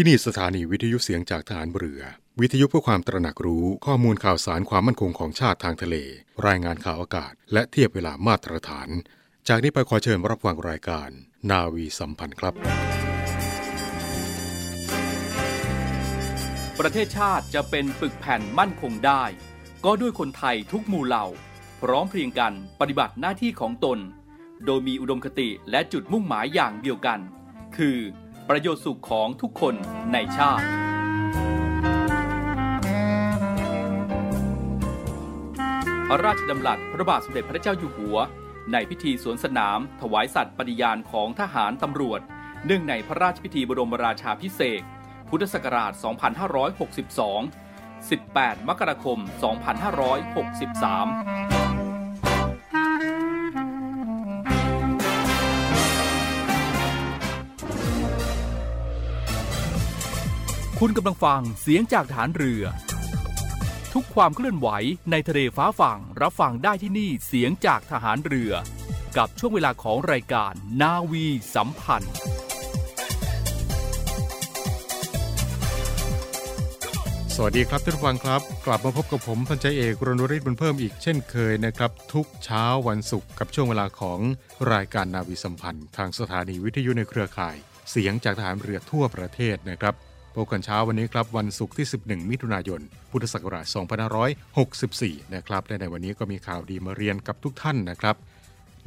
ที่นี่สถานีวิทยุเสียงจากทหารเรือวิทยุเพื่อความตระหนักรู้ข้อมูลข่าวสารความมั่นคงของชาติทางทะเลรายงานข่าวอากาศและเทียบเวลามาตรฐานจากนี้ไปขอเชิญรับฟังรายการนาวีสัมพันธ์ครับประเทศชาติจะเป็นปึกแผ่นมั่นคงได้ก็ด้วยคนไทยทุกหมู่เหล่าพร้อมเพรียงกันปฏิบัติหน้าที่ของตนโดยมีอุดมคติและจุดมุ่งหมายอย่างเดียวกันคือประโยชน์สุขของทุกคนในชาติพระราชดำรัสพระบาทสมเด็จพระเจ้าอยู่หัวในพิธีสวนสนามถวายสัตย์ปฏิญาณของทหารตำรวจเนื่องในพระราชพิธีบรมราชาภิเษกพุทธศักราช 2562 18 มกราคม 2563คุณกำลังฟังเสียงจากฐานเรือทุกความเคลื่อนไหวในทะเลฟ้าฝั่งรับฟังได้ที่นี่เสียงจากฐานเรือกับช่วงเวลาของรายการนาวีสัมพันธ์สวัสดีครับท่านผู้ฟังครับกลับมาพบกับผมพันจ่าเอกรณฤทธิ์บุญเพิ่มอีกเช่นเคยนะครับทุกเช้าวันศุกร์กับช่วงเวลาของรายการนาวีสัมพันธ์ทางสถานีวิทยุในเครือข่ายเสียงจากฐานเรือทั่วประเทศนะครับพบกันเช้าวันนี้ครับวันศุกร์ที่11มิถุนายนพุทธศักราช2564นะครับและในวันนี้ก็มีข่าวดีมาเรียนกับทุกท่านนะครับ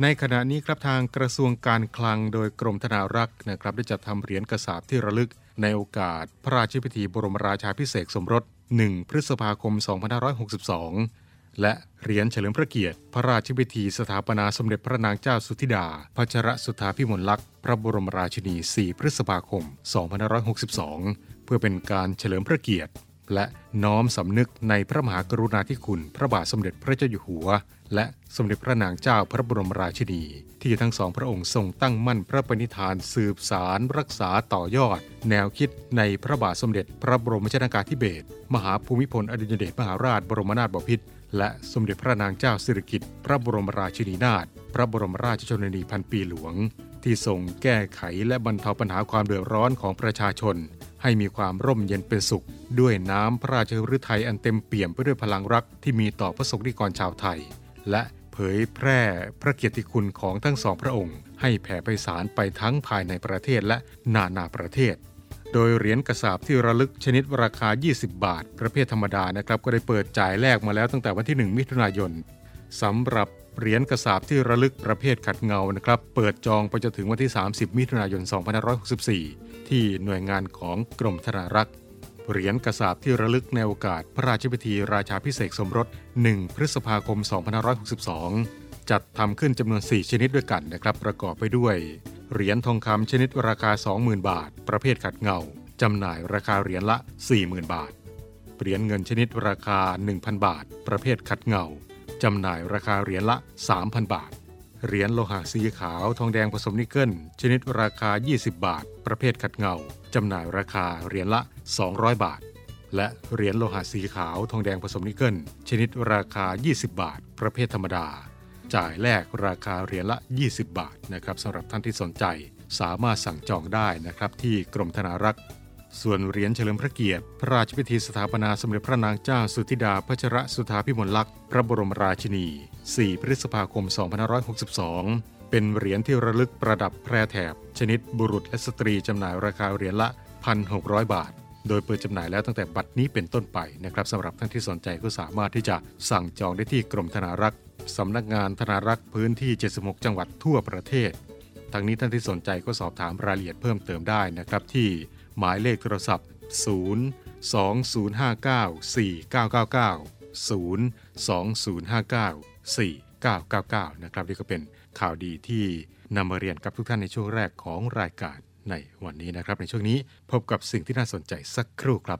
ในขณะนี้ครับทางกระทรวงการคลังโดยกรมธนารักษ์นะครับได้จัดทำเหรียญกระสาบที่ระลึกในโอกาสพระราชพิธีบรมราชาภิเษกสมรส1พฤษภาคม2562และเหรียญเฉลิมพระเกียรติพระราชพิธีสถาปนาสมเด็จพระนางเจ้าสุธิดาพัชรสุธาภิมลลักษณ์พระบรมราชินี4พฤษภาคม2562เพื่อเป็นการเฉลิมพระเกียรติและน้อมสำนึกในพระมหากรุณาธิคุณพระบาทสมเด็จพระเจ้าอยู่หัวและสมเด็จพระนางเจ้าพระบรมราชินีที่ทั้งสองพระองค์ทรงตั้งมั่นพระปณิธานสืบสานรักษาต่อยอดแนวคิดในพระบาทสมเด็จพระบรมชนกาธิเบศรมหาภูมิพลอดุลยเดชมหาราชบรมนาถบพิตรและสมเด็จพระนางเจ้าสิริกิติ์พระบรมราชินีนาถพระบรมราชชนนีพันปีหลวงที่ทรงแก้ไขและบรรเทาปัญหาความเดือดร้อนของประชาชนให้มีความร่มเย็นเป็นสุขด้วยน้ำพระราชฤทัยอันเต็มเปี่ยมไปด้วยพลังรักที่มีต่อพระสงฆ์นิกรชาวไทยและเผยแพร่พระเกียรติคุณของทั้งสองพระองค์ให้แผ่ไพศาลไปทั้งภายในประเทศและนานาประเทศโดยเหรียญกระสาบที่ระลึกชนิดราคา20บาทประเภทธรรมดานะครับก็ได้เปิดจ่ายแลกมาแล้วตั้งแต่วันที่1มิถุนายนสำหรับเหรียญกระสาบที่ระลึกประเภทขัดเงานะครับเปิดจองไปจนถึงวันที่30มิถุนายน2564ที่หน่วยงานของกรมธนารักษ์เหรียญกระสาบที่ระลึกในโอกาสพระราชพิธีราชาภิเษกสมรส1พฤษภาคม2562จัดทำขึ้นจำนวน4ชนิดด้วยกันนะครับประกอบไปด้วยเหรียญทองคำชนิดราคา 20,000 บาทประเภทขัดเงาจำหน่ายราคาเหรียญละ 40,000 บาทเหรียญเงินชนิดราคา 1,000 บาทประเภทขัดเงาจำหน่ายราคาเหรียญละ 3,000 บาทเหรียญโลหะสีขาวทองแดงผสมนิกเกิลชนิดราคา20บาทประเภทขัดเงาจำหน่ายราคาเหรียญละ200บาทและเหรียญโลหะสีขาวทองแดงผสมนิกเกิลชนิดราคา20บาทประเภทธรรมดาจ่ายแลกราคาเหรียญละ20บาทนะครับสำหรับท่านที่สนใจสามารถสั่งจองได้นะครับที่กรมธนารักษ์ส่วนเหรียญเฉลิมพระเกียรติพระราชพิธีสถาปนาสมเด็จพระนางเจ้าสุธิดาพัชรสุธาภิมลลักษณ์พระบรมราชินี4พฤษภาคม2562เป็นเหรียญที่ระลึกประดับแพรแถบชนิดบุรุษและสตรีจำหน่ายราคาเหรียญละ 1,600 บาทโดยเปิดจำหน่ายแล้วตั้งแต่บัดนี้เป็นต้นไปนะครับสำหรับท่านที่สนใจก็สามารถที่จะสั่งจองได้ที่กรมธนารักษ์สำนักงานธนารักษ์พื้นที่76จังหวัดทั่วประเทศทางนี้ท่านที่สนใจก็สอบถามรายละเอียดเพิ่มเติมได้นะครับที่หมายเลขโทรศัพท์020594999 020594999นะครับนี่ก็เป็นข่าวดีที่นำมาเรียนกับทุกท่านในช่วงแรกของรายการในวันนี้นะครับในช่วงนี้พบกับสิ่งที่น่าสนใจสักครู่ครับ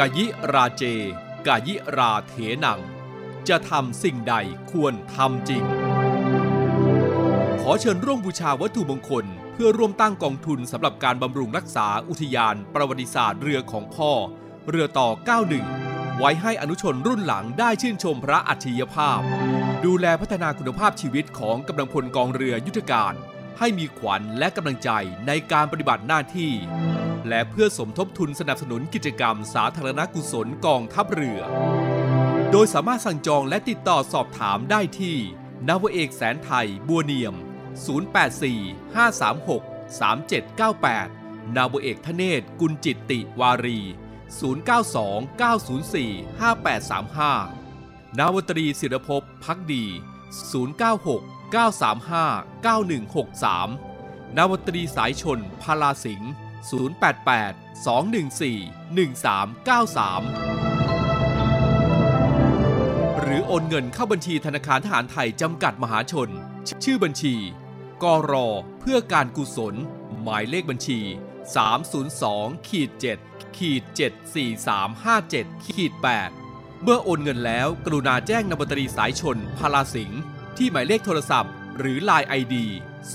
กยิราเจกยิราเถนังจะทำสิ่งใดควรทำจริงขอเชิญร่วมบูชาวัตถุมงคลเพื่อร่วมตั้งกองทุนสำหรับการบำรุงรักษาอุทยานประวัติศาสตร์เรือของพ่อเรือต่อ 91ไว้ให้อนุชนรุ่นหลังได้ชื่นชมพระอัจฉริยภาพดูแลพัฒนาคุณภาพชีวิตของกำลังพลกองเรือยุทธการให้มีขวัญและกำลังใจในการปฏิบัติหน้าที่และเพื่อสมทบทุนสนับสนุนกิจกรรมสาธารณกุศลกองทัพเรือโดยสามารถสั่งจองและติดต่อสอบถามได้ที่นาวเอกแสนไทยบัวเนียม084 536 3798 นาวเอกธเนศกุลจิตติวารี092 904 5835 นาวตรีศิรภพภักดี096 935 9163 นาวตรีสายชนพลาสิงห์088 214 1393 หรือโอนเงินเข้าบัญชีธนาคารทหารไทยจำกัดมหาชนชื่อบัญชีกรอเพื่อการกุศลหมายเลขบัญชี 302-7-74357-8 เมื่อโอนเงินแล้วกรุณาแจ้งนาวตรีสายชนพลาสิงห์ที่หมายเลขโทรศัพท์หรือ LINE ID 088-214-1393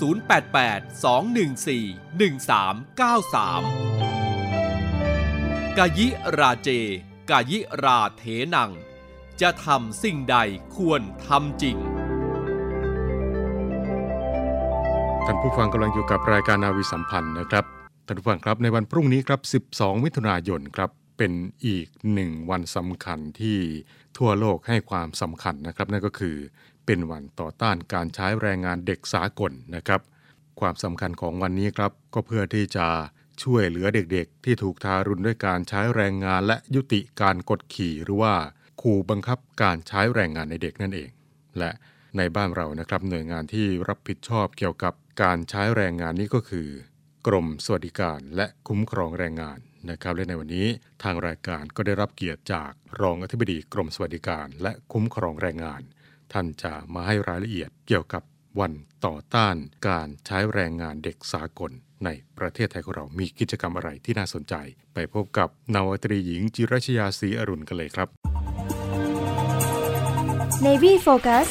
กยิราเจกยิราเถนังจะทำสิ่งใดควรทำจริงท่านผู้ฟังกำลังอยู่กับรายการนาวีสัมพันธ์นะครับท่านผู้ฟังครับในวันพรุ่งนี้ครับ12มิถุนายนครับเป็นอีกหนึ่งวันสำคัญที่ทั่วโลกให้ความสำคัญนะครับนั่นก็คือเป็นวันต่อต้านการใช้แรงงานเด็กสากลนะครับความสำคัญของวันนี้ครับก็เพื่อที่จะช่วยเหลือเด็กๆที่ถูกทารุณด้วยการใช้แรงงานและยุติการกดขี่หรือว่าขู่บังคับการใช้แรงงานในเด็กนั่นเองและในบ้านเรานะครับหน่วยงานที่รับผิดชอบเกี่ยวกับการใช้แรงงานนี้ก็คือกรมสวัสดิการและคุ้มครองแรงงานนะครับและในวันนี้ทางรายการก็ได้รับเกียรติจากรองอธิบดีกรมสวัสดิการและคุ้มครองแรงงานท่านจะมาให้รายละเอียดเกี่ยวกับวันต่อต้านการใช้แรงงานเด็กสากลในประเทศไทยของเรามีกิจกรรมอะไรที่น่าสนใจไปพบกับนาวตรีหญิงจิรชยาศรีอรุณกันเลยครับ Navy Focus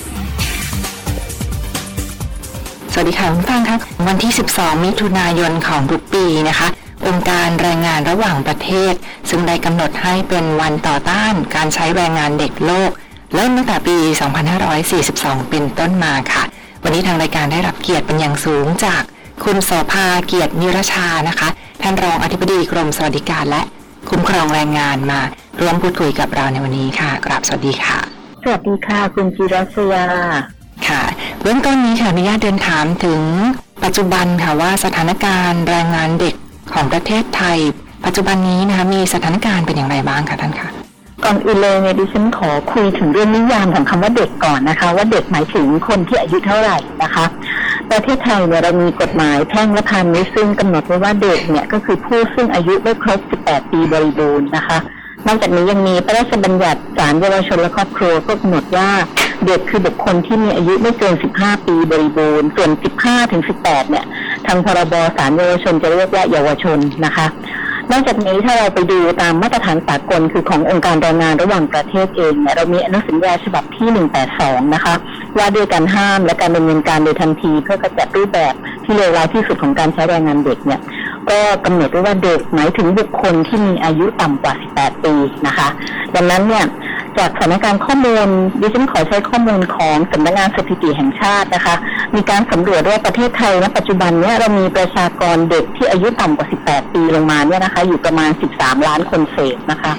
สวัสดีค่ะคุณฟังครับวันที่12มิถุนายนของทุกปีนะคะองค์การแรงงานระหว่างประเทศซึ่งได้กำหนดให้เป็นวันต่อต้านการใช้แรงงานเด็กโลกเริ่มตั้งแต่ปี 2542 เป็นต้นมาค่ะวันนี้ทางรายการได้รับเกียรติเป็นอย่างสูงจากคุณโสภาเกียรตินิรชานะคะท่านรองอธิบดีกรมสวัสดิการและคุ้มครองแรงงานมาร่วมพูดคุยกับเราในวันนี้ค่ะกราบสวัสดีค่ะสวัสดีค่ะคุณจิรชยาค่ะเรื่องต้นนี้ขออนุญาตเดินถามถึงปัจจุบันค่ะว่าสถานการณ์แรงงานเด็กของประเทศไทยปัจจุบันนี้นะคะมีสถานการณ์เป็นอย่างไรบ้างคะท่านคะก่อนอื่นเลยเนี่ยดิฉันขอคุยถึงเรื่องนิยามของคำว่าเด็กก่อนนะคะว่าเด็กหมายถึงคนที่อายุเท่าไหร่นะคะประเทศไทยเนี่ยเรามีกฎหมายแพ่งและพาณิชย์ซึ่งกำหนดไว้ว่าเด็กเนี่ยก็คือผู้ซึ่งอายุไม่ครบ18ปีบริบูรณ์นะคะนอกจากนี้ยังมีพระราชบัญญัติศาลเยาวชนและครอบครัวก็กำหนดว่าเด็กคือบุคคลที่มีอายุไม่เกิน15ปีบริบูรณ์ส่วน15ถึง18เนี่ยทางพรบศาลเยาวชนจะเรียกว่าเยาวชนนะคะนอกจากนี้ถ้าเราไปดูตามมาตรฐานสากลคือขององค์การแรงงานระหว่างประเทศเองเนี่ยเรามีอนุสัญญาฉบับที่182นะคะว่าด้วยการห้ามและการดำเนินการโดยทันทีเพื่อกำจัดรูปแบบที่เลวร้ายที่สุดของการใช้แรงงานเด็กเนี่ยก็กำหนดไว้ว่าเด็กหมายถึงบุคคลที่มีอายุต่ำกว่า18ปีนะคะดังนั้นเนี่ยจากสถานการณ์ข้อมูลดิฉันขอใช้ข้อมูลของสำนักงานสถิติแห่งชาตินะคะมีการสำรวจว่าประเทศไทยณปัจจุบันเนี่ยเรามีประชากรเด็กที่อายุต่ำกว่า18ปีลงมาเนี่ยนะคะอยู่ประมาณ13ล้านคนเศษนะคะ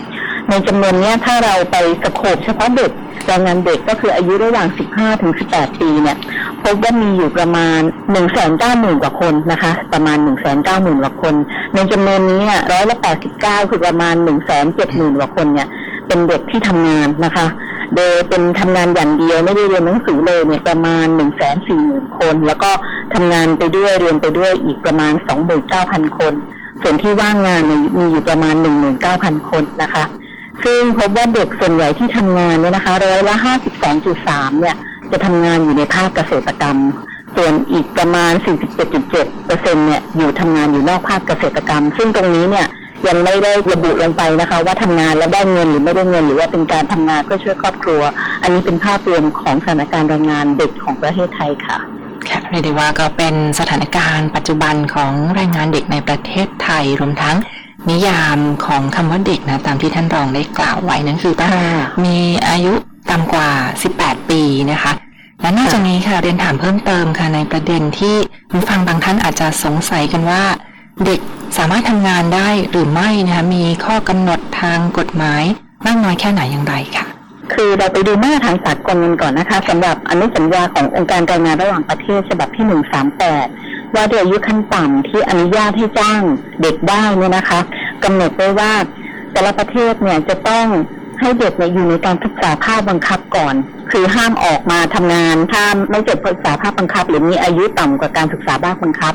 ในจำนวนนี้ถ้าเราไปสโคปเฉพาะเด็กแรงงานเด็กก็คืออายุระหว่าง15ถึง18ปีเนี่ยพบว่ามีอยู่ประมาณ 190,000 กว่าคนนะคะประมาณ 190,000 กว่าคนในจำนวนนี้ร้อยละ89คือประมาณ 170,000 กว่าคนเนี่ยเป็นเด็กที่ทำงานนะคะโดยเป็นทำงานอย่างเดียวไม่ได้เรียนหนังสือเลยเนี่ยประมาณ 140,000 คนแล้วก็ทำงานไปด้วยเรียนไปด้วยอีกประมาณ 29,000 คนส่วนที่ว่างงานมีอยู่ประมาณ 19,000 คนนะคะซึ่งพบว่าเด็กส่วนใหญ่ที่ทำงานเนี่ยนะคะร้อยละ 52.3 เนี่ยจะทำงานอยู่ในภาคเกษตรกรรมส่วนอีกประมาณ 47.7% เนี่ยอยู่ทำงานอยู่นอกภาคเกษตรกรรมซึ่งตรงนี้เนี่ย ยังไม่ได้ระบุลงไปนะคะว่าทำงานแล้วได้เงินหรือไม่ได้เงินหรือว่าเป็นการทำงานเพื่อช่วยครอบครัวอันนี้เป็นภาพรวมของสถานการณ์แรงงานเด็กของประเทศไทยค่ะค่ะเรียกได้ว่าก็เป็นสถานการณ์ปัจจุบันของแรงงานเด็กในประเทศไทยรวมทั้งนิยามของคำว่าเด็กนะตามที่ท่านรองได้กล่าวไว้นั่นคือต้องมีอายุต่ำกว่า18ปีนะคะและนอกจากนี้ค่ะเรียนถามเพิ่มเติมค่ะในประเด็นที่ผู้ฟังบางท่านอาจจะสงสัยกันว่าเด็กสามารถทำงานได้หรือไม่นะคะมีข้อกำหนดทางกฎหมายมากน้อยแค่ไหนอย่างไรค่ะคือเราไปดูมาตรฐานสากลกันก่อนนะคะสำหรับอนุสัญญาขององค์การแรงงานระหว่างประเทศฉบับที่138ว่าด้วยอายุขั้นต่ำที่อนุญาตให้จ้างเด็กได้เนี่ยนะคะกำหนดไว้ว่าแต่ละประเทศเนี่ยจะต้องให้เด็กอยู่ในการศึกษาภาคบังคับก่อนคือห้ามออกมาทำงานถ้าไม่จบศึกษาภาคบังคับหรือมีอายุต่ำกว่าการศึกษาภาคบังคับ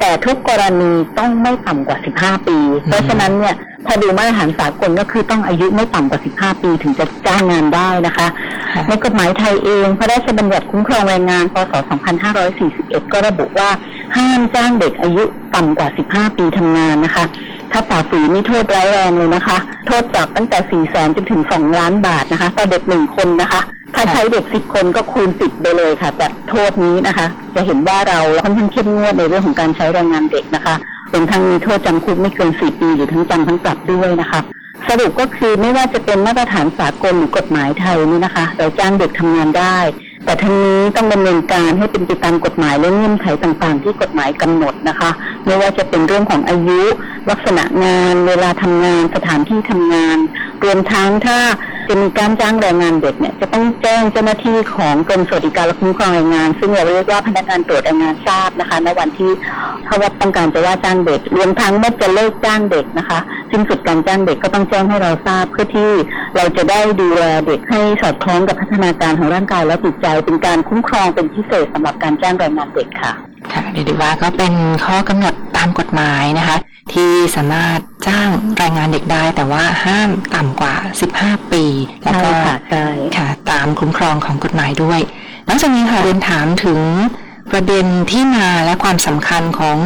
แต่ทุกกรณีต้องไม่ต่ำกว่า15ปีเพราะฉะนั้นเนี่ยพอดูมาตรฐานสากลก็คือต้องอายุไม่ต่ำกว่า15ปีถึงจะจ้างงานได้นะคะในกฎหมายไทยเองพระราชบัญญัติคุ้มครองแรงงานพ.ศ. 2541ก็ระบุว่าห้ามจ้างเด็กอายุต่ำกว่า15ปีทำงานนะคะถ้าฝ่าฝืนมีโทษร้ายแรงเลยนะคะโทษปรับตั้งแต่ 400,000 จนถึง 2 ล้านบาทนะคะต่อเด็ก1คนนะคะถ้าใช้เด็ก10คนก็คูณ10ไปเลยค่ะแต่โทษนี้นะคะจะเห็นว่าเราค่อนข้างเข้มงวดในเรื่องของการใช้แรงงานเด็กนะคะเป็นทั้งมีโทษจำคุกไม่เกิน4ปีหรือทั้งจำทั้งปรับด้วยนะคะสรุปก็คือไม่ว่าจะเป็นมาตรฐานสากลหรือกฎหมายไทยนี่นะคะเราจ้างเด็กทำงานได้แต่ทั้งนี้ต้องดำเนินการให้เป็นไปตามกฎหมายและเงื่อนไขต่างๆที่กฎหมายกำหนดนะคะไม่ว่าจะเป็นเรื่องของอายุลักษณะงานเวลาทำงานสถานที่ทำงานรวมทั้งถ้าจะมีการจ้างแรงงานเด็กเนี่ยจะต้องแจ้งเจ้าหน้าที่ของกรมสวัสดิการและคุ้มครองแรงงานซึ่งเราเรียกว่าพนักงานตรวจแรงงานทราบนะคะในวันที่เขาต้องการจะว่าจ้างเด็กรวมทั้งเมื่อจะเลิกจ้างเด็กนะคะสิ้นสุดการจ้างเด็กก็ต้องแจ้งให้เราทราบเพื่อที่เราจะได้ดูแลเด็กให้สอดคล้องกับพัฒนาการของร่างกายและจิตใจเป็นการคุ้มครองเป็นพิเศษสำหรับการจ้างแรงงานเด็กค่ะค่ะเดี๋ยวดูว่าก็เป็นข้อกำหนดตามกฎหมายนะคะที่สามารถจ้างแรงงานเด็กได้แต่ว่าห้ามต่ำกว่า15ปีแล้วก็ค่ะตามคุ้มครองของกฎหมายด้วยนอกจากนี้ค่ะเรียนถามถึงประเด็นที่มาและความสำคัญของ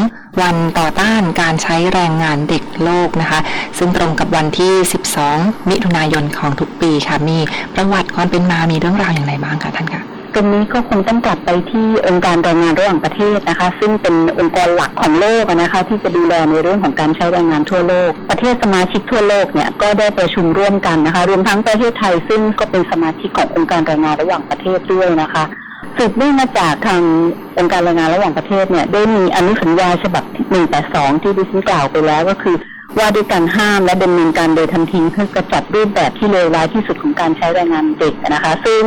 วันต่อต้านการใช้แรงงานเด็กโลกนะคะซึ่งตรงกับวันที่12มิถุนายนของทุกปีค่ะมีประวัติความเป็นมามีเรื่องราวอย่างไรบ้างคะท่านคะตรงนี้ก็คงต้องกลับไปที่องค์การแรงงานระหว่างประเทศนะคะซึ่งเป็นองค์กรหลักของโลกนะคะที่จะดูแลในเรื่องของการใช้แรงงานทั่วโลกประเทศสมาชิกทั่วโลกเนี่ยก็ได้ประชุมร่วมกันนะคะรวมทั้งประเทศไทยซึ่งก็เป็นสมาชิกขององค์การแรงงานระหว่างประเทศด้วยนะคะสืบเนื่องมาจากทางองค์การแรงงานระหว่างประเทศเนี่ยได้มีอนุสัญญาฉบับ182ที่ดิฉันกล่าวไปแล้วก็คือว่าด้วยการห้ามและดำเนินการโดยทันทีเพื่อกำจัดรูปแบบที่เลวร้ายที่สุดของการใช้แรงงานเด็กนะคะซึ่ง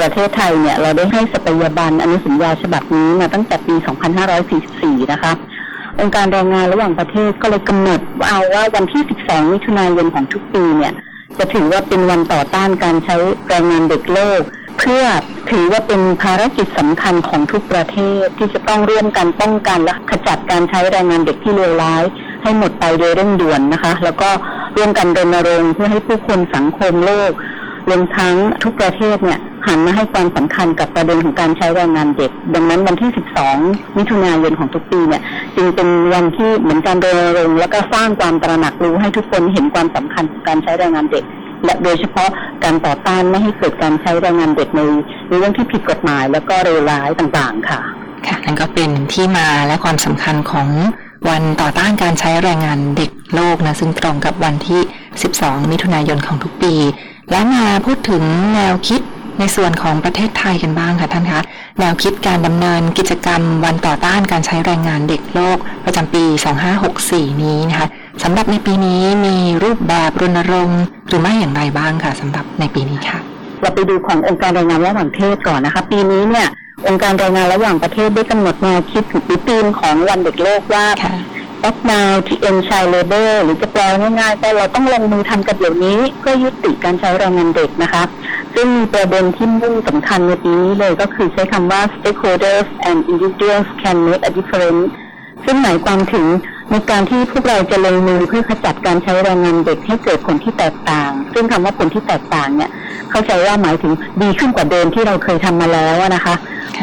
ประเทศไทยเนี่ยเราได้ให้สัตยาบันอนุสัญญาฉบับนี้มาตั้งแต่ปี2544นะคะองค์การแรงงานระหว่างประเทศก็เลยกำหนดเอาว่าวันที่12มิถุนายนของทุกปีเนี่ยจะถือว่าเป็นวันต่อต้านการใช้แรงงานเด็กโลกเพื่อถือว่าเป็นภารกิจสำคัญของทุกประเทศที่จะต้องร่วมกันป้องกันและขจัดการใช้แรงงานเด็กที่เลวร้ายให้หมดไปโดยเร่งด่วนนะคะแล้วก็ร่วมกันรณรงค์เพื่อให้ผู้คนสังคมโลกรวมทั้งทุกประเทศเนี่ยหันมาให้ความสำคัญกับประเด็นของการใช้แรงงานเด็กดังนั้นวันที่12มิถุนายนของทุกปีเนี่ยจึงเป็นวันที่เหมือนการรณรงค์และก็สร้างความตระหนักรู้ให้ทุกคนเห็นความสำคัญของการใช้แรงงานเด็กและโดยเฉพาะการต่อต้านไม่ให้เกิดการใช้แรงงานเด็กในเรื่องที่ผิดกฎหมายและก็เลวร้ายต่างๆค่ะค่ะนั่นก็เป็นที่มาและความสำคัญของวันต่อต้านการใช้แรงงานเด็กโลกนะซึ่งตรงกับวันที่12มิถุนายนของทุกปีและมาพูดถึงแนวคิดในส่วนของประเทศไทยกันบ้างค่ะท่านคะแนวคิดการดำเนินกิจกรรมวันต่อต้านการใช้แรงงานเด็กโลกประจำปี2564นี้นะคะสำหรับในปีนี้มีรูปแบบรณรงค์หรือไม่อย่างไรบ้างค่ะสำหรับในปีนี้ค่ะเราไปดูขององค์การแรงงานระหว่างประเทศก่อนนะคะปีนี้เนี่ยองค์การแรงงานระหว่างประเทศได้กำหนดแนวคิดถึงธีมของวันเด็กโลกว่าStop Now to End Child Labor หรือจะแปลง่ายๆแต่เราต้องลงมือทำกันเดี๋ยวนี้เพื่อยุติการใช้แรงงานเด็กนะคะซึ่งมีประเด็นที่มุ่งสำคัญในปีนี้เลยก็คือใช้คำว่า Stakeholders and Individuals Can Make a Difference ซึ่งหมายความถึงในการที่พวกเราจะลงมือเพื่อขจัดการใช้แรงงานเด็กให้เกิดผลที่แตกต่างซึ่งคำว่าผลที่แตกต่างเนี่ยเข้าใจว่าหมายถึงดีขึ้นกว่าเดิมที่เราเคยทำมาแล้วนะคะ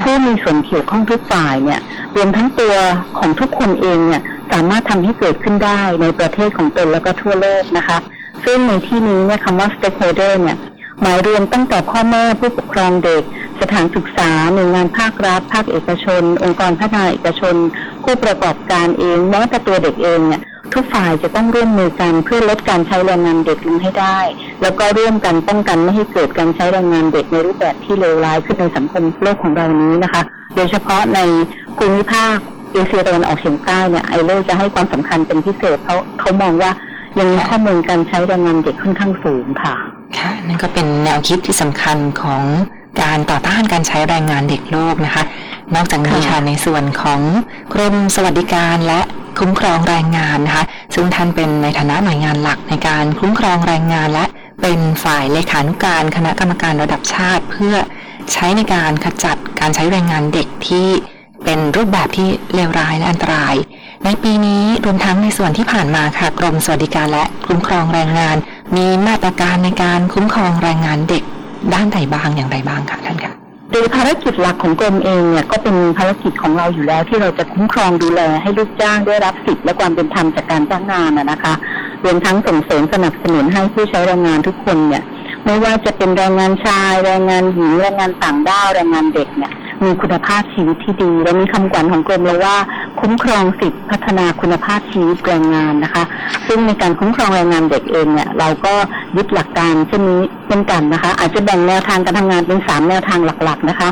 ผู้มีส่วนเกี่ยวข้องทุกฝ่ายเนี่ยรวมทั้งตัวของทุกคนเองเนี่ย สามารถทำให้เกิดขึ้นได้ในประเทศของตนแล้วก็ทั่วโลกนะคะซึ่งในที่นี้เนี่ยคำว่า stakeholder เนี่ยหมายรวมตั้งแต่พ่อแม่ผู้ปกครองเด็กสถานศึกษาหน่วยงานภาครัฐภาคเอกชนองค์กรพัฒนาเอกชนผู้ประกอบการเองแม้แต่ตัวเด็กเองเนี่ยทุกฝ่ายจะต้องร่วมมือกันเพื่อลดการใช้แรงงานเด็กลงให้ได้แล้วก็ร่วมกันป้องกันไม่ให้เกิดการใช้แรงงานเด็กในรูปแบบที่เลวร้ายขึ้นในสังคมโลกของเรานี้นะคะโดยเฉพาะในภูมิภาคเอเชียตะวันออกเฉียงใต้เนี่ยไอโลจะให้ความสำคัญเป็นพิเศษเพราะเขามองว่ายังมีข้อมูลการใช้แรงงานเด็กค่อนข้างสูงค่ะค่ะนั่นก็เป็นแนวคิดที่สำคัญของการต่อต้านการใช้แรงงานเด็กโลกนะคะนอกจากนี้ค่ะในส่วนของกรมสวัสดิการและคุ้มครองแรงงานนะคะซึ่งท่านเป็นในฐานะหน่วยงานหลักในการคุ้มครองแรงงานและเป็นฝ่ายเลขานุการคณะกรรมการระดับชาติเพื่อใช้ในการขจัดการใช้แรงงานเด็กที่เป็นรูปแบบที่เลวร้ายและอันตรายในปีนี้รวมทั้งในส่วนที่ผ่านมาค่ะกรมสวัสดิการและคุ้มครองแรงงานมีมาตรการในการคุ้มครองแรงงานเด็กด้านใดบ้างอย่างไรบ้างค่ะท่านคะโดยภารกิจหลักของกรมเองเนี่ยก็เป็นภารกิจของเราอยู่แล้วที่เราจะคุ้มครองดูแลให้ลูกจ้างได้รับสิทธิและความเป็นธรรมจากการจ้างงานนะคะรวมทั้งส่งเสริมสนับสนุนให้ผู้ใช้แรงงานทุกคนเนี่ยไม่ว่าจะเป็นแรงงานชายแรงงานหญิงแรงงานต่างด้าวแรงงานเด็กเนี่ยมีคุณภาพชีวิตที่ดีและมีคำขวัญของกรมเลยว่าคุ้มครองสิทธิพัฒนาคุณภาพชีวิตแรงงานนะคะซึ่งในการคุ้มครองแรงงานเด็กเองเนี่ยเราก็ยึดหลักการเช่นนี้เช่นกันนะคะอาจจะแบ่งแนวทางการทำงานเป็น3แนวทางหลักๆนะคะ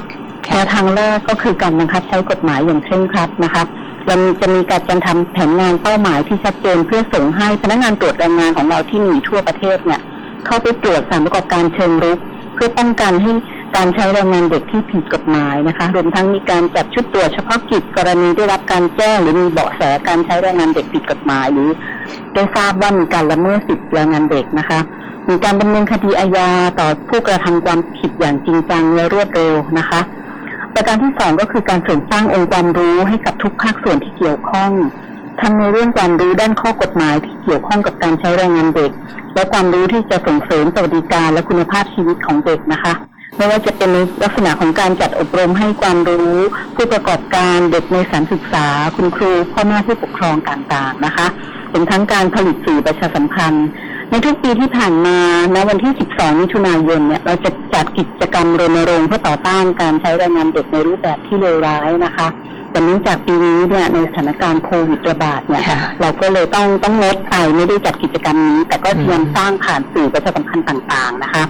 แนวทางแรกก็คือการบังคับใช้กฎหมายอย่างเคร่งครัดนะคะเราจะมีการจัดทำแผนงานเป้าหมายที่ชัดเจนเพื่อส่งให้พนักงานตรวจแรงงานของเราที่มีทั่วประเทศเนี่ยเข้าไปตรวจสารประกอบการเชิงรุกเพื่อป้องกันให้การใช้แรงงานเด็กที่ผิดกฎหมายนะคะรวมทั้งมีการจัดชุดตรวจเฉพาะกิจกรณีได้รับการแจ้งหรือมีเบาะแสการใช้แรงงานเด็กผิดกฎหมายหรือได้ทราบว่ามีการละเมิดสิทธิแรงงานเด็กนะคะมีการดำเนินคดีอาญาต่อผู้กระทำความผิดอย่างจริงจังและรวดเร็วนะคะประการที่สองก็คือการเสริมสร้างองค์ความรู้ให้กับทุกภาคส่วนที่เกี่ยวข้องทั้งในเรื่องความรู้ด้านข้อกฎหมายที่เกี่ยวข้องกับการใช้แรงงานเด็กและความรู้ที่จะส่งเสริมสวัสดิการและคุณภาพชีวิตของเด็กนะคะไม่ว่าจะเป็นลักษณะของการจัดอบรมให้ความรู้ผู้ประกอบการเด็กในสถานศึกษาคุณครูพ่อแม่ผู้ปกครองต่างๆนะคะเป็นทั้งการผลิตสื่อประชาสัมพันธ์ในทุกปีที่ผ่านมาณวันที่12มิถุนายนเนี่ยเราจะจัดกิจกรรมรณรงค์เพื่อต่อต้านการใช้แรงงานเด็กในรูปแบบที่เลวร้ายนะคะแต่เนื่องจากปีนี้เนี่ยในสถานการณ์โควิดระบาดเนี่ยเราก็เลยต้องงดไปไม่ได้จัดกิจกรรมนี้แต่ก็ยังสร้างผ่านสื่อประชาสัมพันธ์ต่างๆนะคะ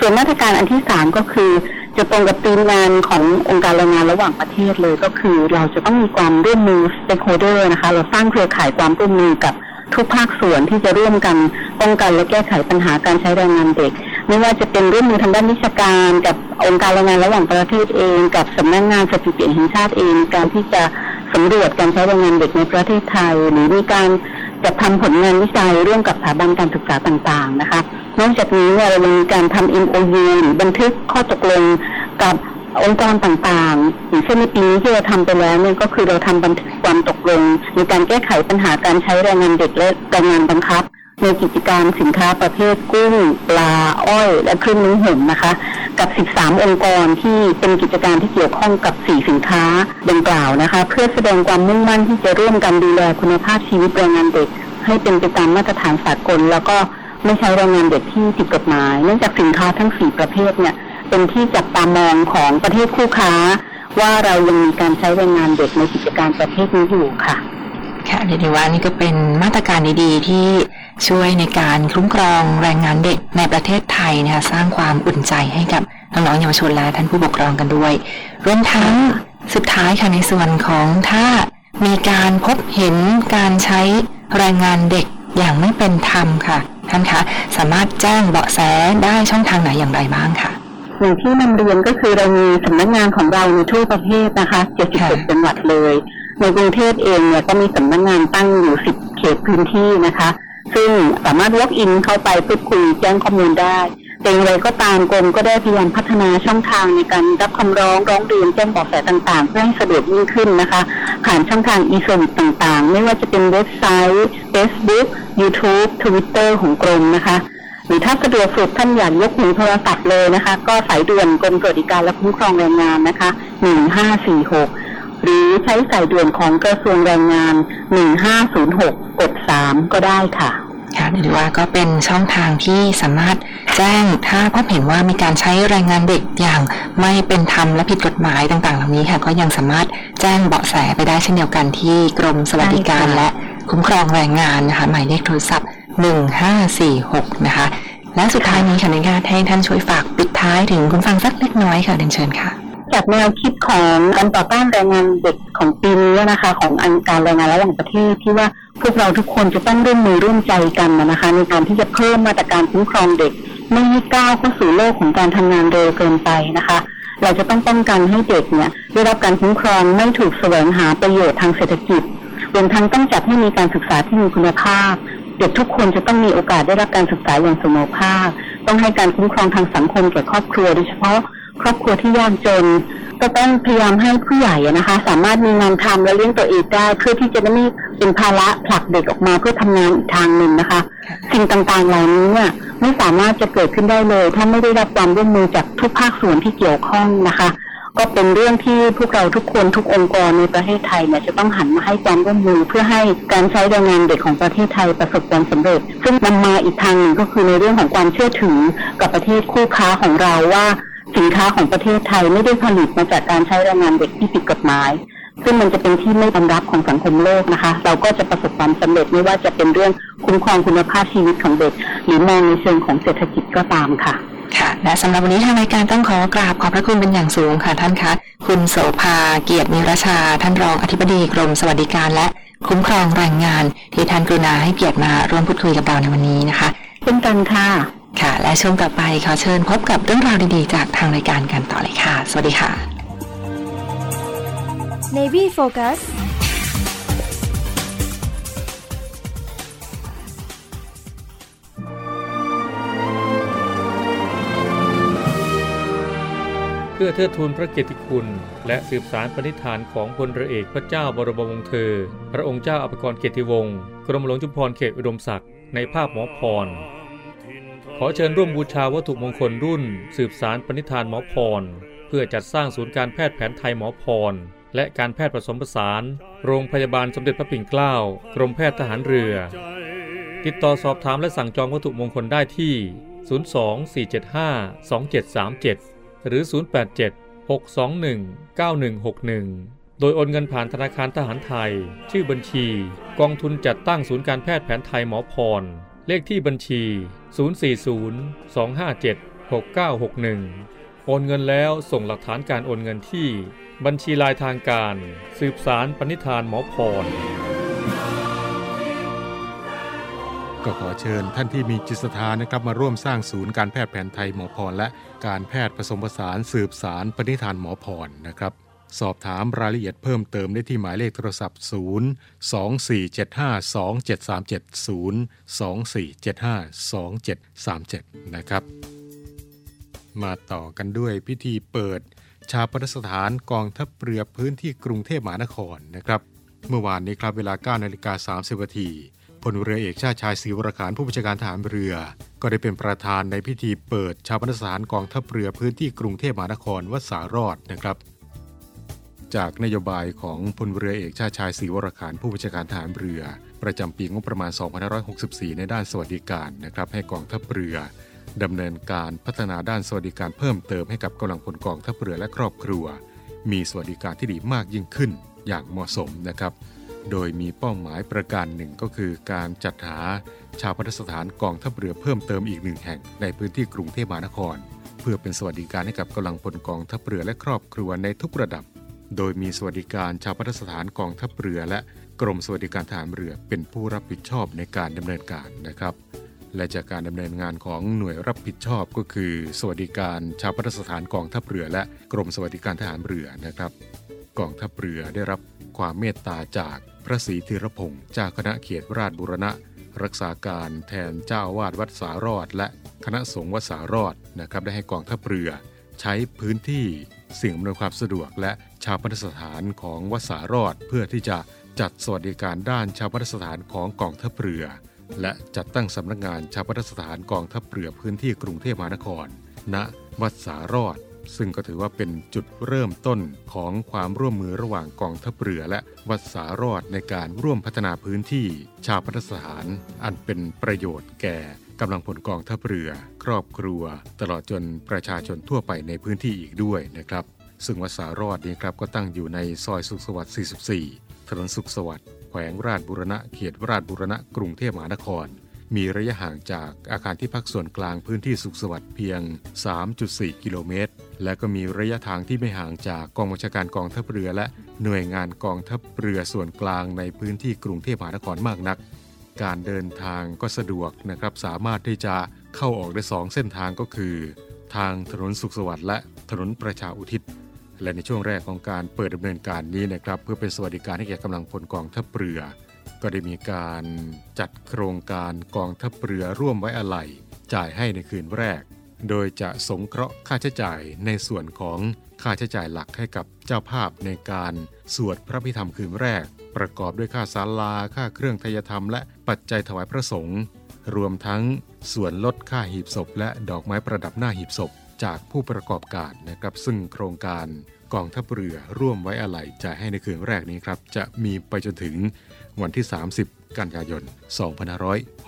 ส่วนมาตรการอันที่3ก็คือจะตรงกับธีมงานขององค์การแรงงานระหว่างประเทศเลยก็คือเราจะต้องมีความร่วมมือ stakeholder นะคะเราสร้างเครือข่ายความร่วมมือกับทุกภาคส่วนที่จะร่วมกันป้องกันและแก้ไขปัญหาการใช้แรงงานเด็กไม่ว่าจะเป็นร่วมมือทางด้านวิชาการกับองค์การแรงงานระหว่างประเทศเองกับสำนักงานสถิติแห่งชาติเองการที่จะสำรวจการใช้แรงงานเด็กในประเทศไทยหรือมีการจัดทำผลงานวิจัยร่วมกับสถาบันการศึกษาต่างๆนะคะนอกจากนี้เรายังมีการทำ MOU หรือบันทึกข้อตกลงกับองค์กรต่างๆอย่างเช่นในปีนี้ที่เราทำไปแล้วเนี่ยก็คือเราทำบันทึกความตกลงในการแก้ไขปัญหาการใช้แรงงานเด็กและแรงงานบังคับในกิจการสินค้าประเภทกุ้งปลาอ้อยและเครื่องนึ่งห่มนะคะกับ13องค์กรที่เป็นกิจการที่เกี่ยวข้องกับ4สินค้าดังกล่าวนะคะเพื่อแสดงความมุ่งมั่นที่จะร่วมกันดูแลคุณภาพชีวิตแรงงานเด็กให้เป็นไปตามมาตรฐานสากลแล้วก็ไม่ใช้แรงงานเด็กที่ผิดกฎหมายเนื่องจากสินค้าทั้ง4ประเภทเนี่ยเป็นที่จับตามองของประเทศคู่ค้าว่าเรายังมีการใช้แรงงานเด็กในกิจการประเภทนี้อยู่ค่ะค่ะเดี๋ยวว่านี่ก็เป็นมาตรการดีๆที่ช่วยในการคุ้มครองแรงงานเด็กในประเทศไทยนะคะสร้างความอุ่นใจให้กับน้องๆเยาวชนและท่านผู้ปกครองกันด้วยรวมทั้งสุดท้ายค่ะในส่วนของถ้ามีการพบเห็นการใช้แรงงานเด็กอย่างไม่เป็นธรรมค่ะท่านคะสามารถแจ้งเบาะแสได้ช่องทางไหนอย่างไรบ้างค่ะอย่างที่นำเรียนก็คือเรามีสำนักงานของเราในทั่วประเทศนะคะ77จังหวัดเลยในกรุงเทพเองเนี่ยก็มีสำนักงานตั้งอยู่10เขตพื้นที่นะคะซึ่งสามารถ walk in เข้าไปพูดคุยแจ้งข้อมูลได้แต่อย่างไรก็ตามกรมก็ได้พยายามพัฒนาช่องทางในการรับคำร้องเรียนแจ้งเบาะแสต่างๆเพื่อให้สะดวกยิ่งขึ้นนะคะผ่านช่องทางอีเมลต่างๆไม่ว่าจะเป็นเว็บไซต์ Facebook YouTube Twitter ของกรมนะคะหรือถ้าสะดวกสุดท่านอยากยกหูโทรศัพท์เลยนะคะก็สายด่วนกรมสวัสดิการและคุ้มครองแรงงานนะคะ1546 หรือใช้สายด่วนของกระทรวงแรงงาน1506กด3ก็ได้ค่ะค่ะหรือว่าก็เป็นช่องทางที่สามารถแจ้งถ้าพบเห็นว่ามีการใช้แรงงานเด็กอย่างไม่เป็นธรรมและผิดกฎหมายต่างๆเหล่านี้ค่ะก็ยังสามารถแจ้งเบาะแสไปได้เช่นเดียวกันที่กรมสวัสดิการและคุ้มครองแรงงานนะคะหมายเลขโทรศัพท์1546นะคะและสุดท้ายนี้ค่ะในการให้ท่านช่วยฝากปิดท้ายถึงคุณฟังสักเล็กน้อยค่ะเชิญค่ะจากแนวคิดของการต่อต้านแรงงานเด็กของปีนี้นะคะขององค์การแรงงานระหว่างประเทศที่ว่าพวกเราทุกคนจะต้องร่วมมือร่วมใจกันนะคะในการที่จะเพิ่มมาตรการคุ้มครองเด็กไม่ให้ก้าวเข้าสู่โลกของการทำงานเร็วเกินไปนะคะเราจะต้องป้องกันให้เด็กเนี่ยได้รับการคุ้มครองไม่ถูกแสวงหาประโยชน์ทางเศรษฐกิจรวมทั้งต้องจัดให้มีการศึกษาที่มีคุณภาพเด็กทุกคนจะต้องมีโอกาสได้รับการศึกษาอย่างเสมอภาคต้องให้การคุ้มครองทางสังคมแก่ครอบครัวโดยเฉพาะครอบครัวที่ยากจนก็ต้องพยายามให้ผู้ใหญ่นะคะสามารถมีงานทำและเลี้ยงตัวเองได้เพื่อที่จะไม่เป็นภาระผลักเด็กออกมาเพื่อทำงานอีกทางหนึ่งนะคะสิ่งต่างๆเหล่านี้เนี่ยไม่สามารถจะเกิดขึ้นได้เลยถ้าไม่ได้รับความร่วมมือจากทุกภาคส่วนที่เกี่ยวข้องนะคะก็เป็นเรื่องที่พวกเราทุกคนทุกองค์กรในประเทศไทยเนี่ยจะต้องหันมาให้ความร่วมมือเพื่อให้การใช้แรงงานเด็กของประเทศไทยประสบความสำเร็จซึ่งนำมาอีกทางหนึ่งก็คือในเรื่องของความเชื่อถือกับประเทศคู่ค้าของเราว่าสินค้าของประเทศไทยไม่ได้ผลิตมาจากการใช้แรงงานเด็กที่ผิดกฎหมายซึ่งมันจะเป็นที่ไม่ยอมรับของสังคมโลกนะคะเราก็จะประสบความสำเร็จไม่ว่าจะเป็นเรื่องคุ้มครองคุณภาพชีวิตของเด็กหรือมองในเชิงของเศรษฐกิจก็ตามค่ะค่ะและสำหรับวันนี้ทางรายการต้องขอกราบขอบพระคุณเป็นอย่างสูงค่ะท่านคะคุณโสภาเกียรตินิรชาท่านรองอธิบดีกรมสวัสดิการและคุ้มครองแรงงานที่ท่านกรุณาให้เกียรติมาร่วมพูดคุยกับเราในวันนี้นะคะเช่นกันค่ะค่ะและช่วงต่อไปขอเชิญพบกับเรื่องราวดีๆจากทางรายการกันต่อเลยค่ะสวัสดีค่ะ Navy Focusเพื่อเทิดทูนพระเกียรติคุณและสืบสานปณิธานของพลเรือเอกพระเจ้าบรมวงศ์เธอพระองค์เจ้าอภกรเกียรติวงศ์กรมหลวงชุมพรเขตอุดมศักดิ์ในภาพหมอพรขอเชิญร่วมบูชาวัตถุมงคลรุ่นสืบสานปณิธานหมอพรเพื่อจัดสร้างศูนย์การแพทย์แผนไทยหมอพรและการแพทย์ผสมผสานโรงพยาบาลสมเด็จพระปิ่นเกล้ากรมแพทย์ทหารเรือติดต่อสอบถามและสั่งจองวัตถุมงคลได้ที่024752737หรือ087-621-9161โดยโอนเงินผ่านธนาคารทหารไทยชื่อบัญชีกองทุนจัดตั้งศูนย์การแพทย์แผนไทยหมอพรเลขที่บัญชี040-257-6961โอนเงินแล้วส่งหลักฐานการโอนเงินที่บัญชีรายทางการสืบสานปณิธานหมอพรก็ขอเชิญท่านที่มีจิตศรัทธานะครับมาร่วมสร้างศูนย์การแพทย์แผนไทยหมอพรและการแพทย์ผสมผสานสืบสานปณิธานหมอพรนะครับสอบถามรายละเอียดเพิ่มเติมได้ที่หมายเลขโทรศัพท์024752737 024752737นะครับมาต่อกันด้วยพิธีเปิดชาปนสถานกองทัพเรือพื้นที่กรุงเทพมหานครนะครับเมื่อวานนี้ครับเวลา 9:30 นพลเรือเอกชาติชายศรีวรขานผู้บัญชาการทหารเรือก็ได้เป็นประธานในพิธีเปิดชาปนสถานกองทัพเรือพื้นที่กรุงเทพมหานครวัดสารอดนะครับจากนโยบายของพลเรือเอกชาติชายศรีวรขานผู้บัญชาการทหารเรือประจำปีงบประมาณ 2564ในด้านสวัสดิการนะครับให้กองทัพเรือดำเนินการพัฒนาด้านสวัสดิการเพิ่มเติมให้กับกำลังพลกองทัพเรือและครอบครัวมีสวัสดิการที่ดีมากยิ่งขึ้นอย่างเหมาะสมนะครับโดยมีเป้าหมายประการหนึ่งก็คือการจัดหาชาปนสถานกองทัพเรือเพิ่มเติมอีก1แห่งในพื้นที่กรุงเทพมหานครเพื่อเป็นสวัสดิการให้กับกำลังพลกองทัพเรือและครอบครัวในทุกระดับโดยมีสวัสดิการชาปนสถานกองทัพเรือและกรมสวัสดิการทหารเรือเป็นผู้รับผิดชอบในการดำเนินการนะครับและจากการดำเนินงานของหน่วยรับผิดชอบก็คือสวัสดิการชาปนสถานกองทัพเรือและกรมสวัสดิการทหารเรือนะครับกองทัพเรือได้รับความเมตตาจากพระศรีธีรพงศ์เจ้าคณะเขตราชบุรณะรักษาการแทนเจ้าอาวาสวัดสารอดและคณะสงฆ์วัดสารอดนะครับได้ให้กองทัพเรือใช้พื้นที่สิ่งอำนวยความสะดวกและชาปนสถานของวัดสารอดเพื่อที่จะจัดสวัสดิการด้านชาปนสถานของกองทัพเรือและจัดตั้งสำนักงานชาปนสถานกองทัพเรือพื้นที่กรุงเทพมหานครณวัดสารอด ซึ่งก็ถือว่าเป็นจุดเริ่มต้นของความร่วมมือระหว่างกองทัพเรือและวัดสารอดในการร่วมพัฒนาพื้นที่ชาปนสถานอันเป็นประโยชน์แก่กำลังพลกองทัพเรือครอบครัวตลอดจนประชาชนทั่วไปในพื้นที่อีกด้วยนะครับซึ่งวัดสารอดนี้ครับก็ตั้งอยู่ในซอยสุขสวัสดิ์44ถนนสุขสวัสดิ์แขวงราชบูรณะเขตราชบูรณะกรุงเทพมหานครมีระยะห่างจากอาคารที่พักส่วนกลางพื้นที่สุขสวัสดิ์เพียง 3.4 กิโลเมตรและก็มีระยะทางที่ไม่ห่างจากกองบัญชาการกองทัพเรือและหน่วยงานกองทัพเรือส่วนกลางในพื้นที่กรุงเทพมหานครมากนักการเดินทางก็สะดวกนะครับสามารถที่จะเข้าออกได้2เส้นทางก็คือทางถนนสุขสวัสดิ์และถนนประชาอุทิศและในช่วงแรกของการเปิดดำเนินการนี้นะครับเพื่อเป็นสวัสดิการให้แก่กำลังพลกองทัพเรือก็ได้มีการจัดโครงการกองทัพเรือร่วมไว้อาลัยจ่ายให้ในคืนแรกโดยจะสงเคราะห์ค่าใช้จ่ายในส่วนของค่าใช้จ่ายหลักให้กับเจ้าภาพในการสวดพระพิธรรมคืนแรกประกอบด้วยค่าศาลาค่าเครื่องไทยธรรมและปัจจัยถวายพระสงฆ์รวมทั้งส่วนลดค่าหีบศพและดอกไม้ประดับหน้าหีบศพจากผู้ประกอบการนะครับซึ่งโครงการกองทัพเรือร่วมไว้อาลัยจ่ายให้ในคืนแรกนี้ครับจะมีไปจนถึงวันที่30กันยายน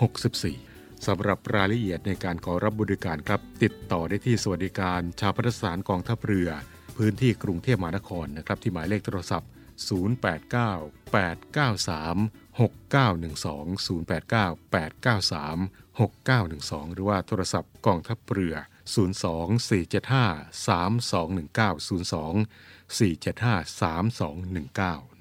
2564สำหรับรายละเอียดในการขอรับบริการครับติดต่อได้ที่สวัสดิการชาปนสถานกองทัพเรือพื้นที่กรุงเทพมหานครนะครับที่หมายเลขโทรศัพท์089 893 6912 089 893 6912หรือว่าโทรศัพท์กองทัพเรือ024753219 024753219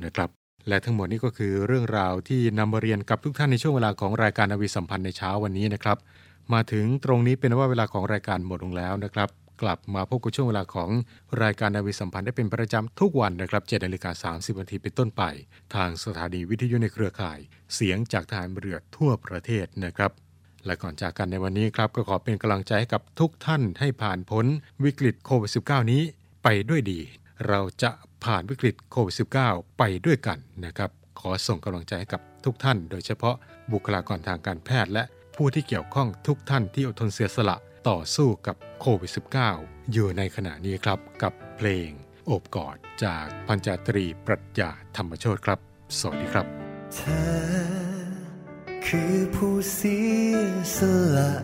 นะครับและทั้งหมดนี้ก็คือเรื่องราวที่นำมาเรียนกับทุกท่านในช่วงเวลาของรายการนาวีสัมพันธ์ในเช้าวันนี้นะครับมาถึงตรงนี้เป็นว่าเวลาของรายการหมดลงแล้วนะครับกลับมาพบกับช่วงเวลาของรายการนาวีสัมพันธ์ได้เป็นประจำทุกวันนะครับ 7:30 น.เป็นต้นไปทางสถานีวิทยุในเครือข่ายเสียงจากทหารเรือทั่วประเทศนะครับและก่อนจากกันในวันนี้ครับก็ขอเป็นกำลังใจให้กับทุกท่านให้ผ่านพ้นวิกฤตโควิด -19 นี้ไปด้วยดีเราจะผ่านวิกฤตโควิด -19 ไปด้วยกันนะครับขอส่งกำลังใจให้กับทุกท่านโดยเฉพาะบุคลากรทางการแพทย์และผู้ที่เกี่ยวข้องทุกท่านที่อดทนเสียสละต่อสู้กับโควิด -19 อยู่ในขณะนี้ครับกับเพลงโอบกอดจากพันจาตรีปรัชญาธรรมโชติครับสวัสดีครับเธอคือผู้เสียสละ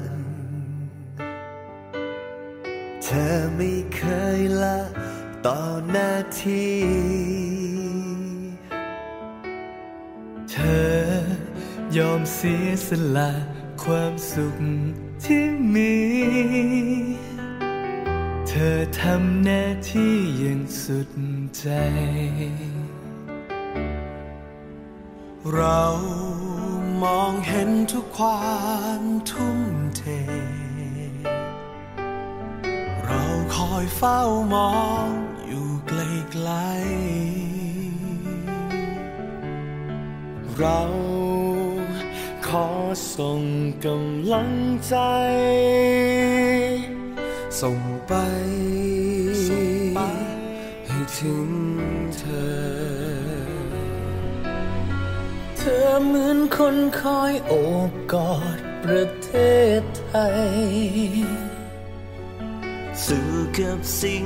เธอไม่เคยละต่อหน้าที่เธอยอมเสียสละความสุขที่มีเธอทำหน้าที่อย่างสุดใจเรามองเห็นทุกความทุ่มเทเราคอยเฝ้ามองอยู่ไกลๆเราขอส่งกำลังใจส่งไปให้ถึงเธอเธอเหมือนคนคอยโอบกอดประเทศไทยสู้กับสิ่ง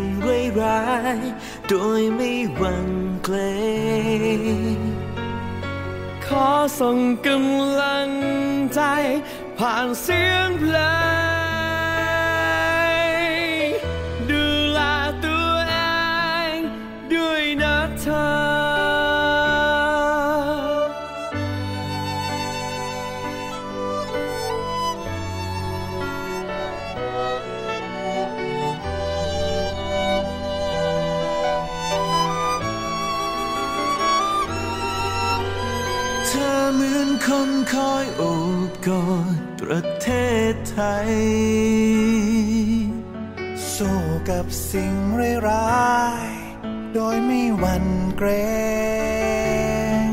ร้ายๆโดยไม่หวั่นเกรงขอส่งกำลังใจผ่านเสียงเพลงดูแลตัวเองด้วยนะเธอคนคอยโอบกอดประเทศไทยสู้กับสิ่งร้ายๆโดยไม่หวั่นเกรง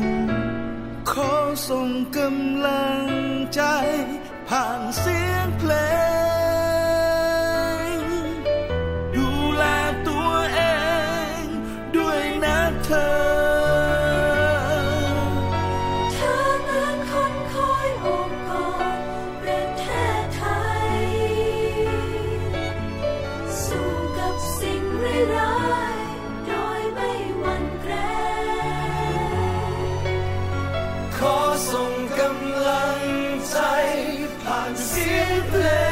ขอส่งกำลังใจผ่านเสียงเพลงดูแลตัวเองด้วยนะเธอSing เสียงเพลง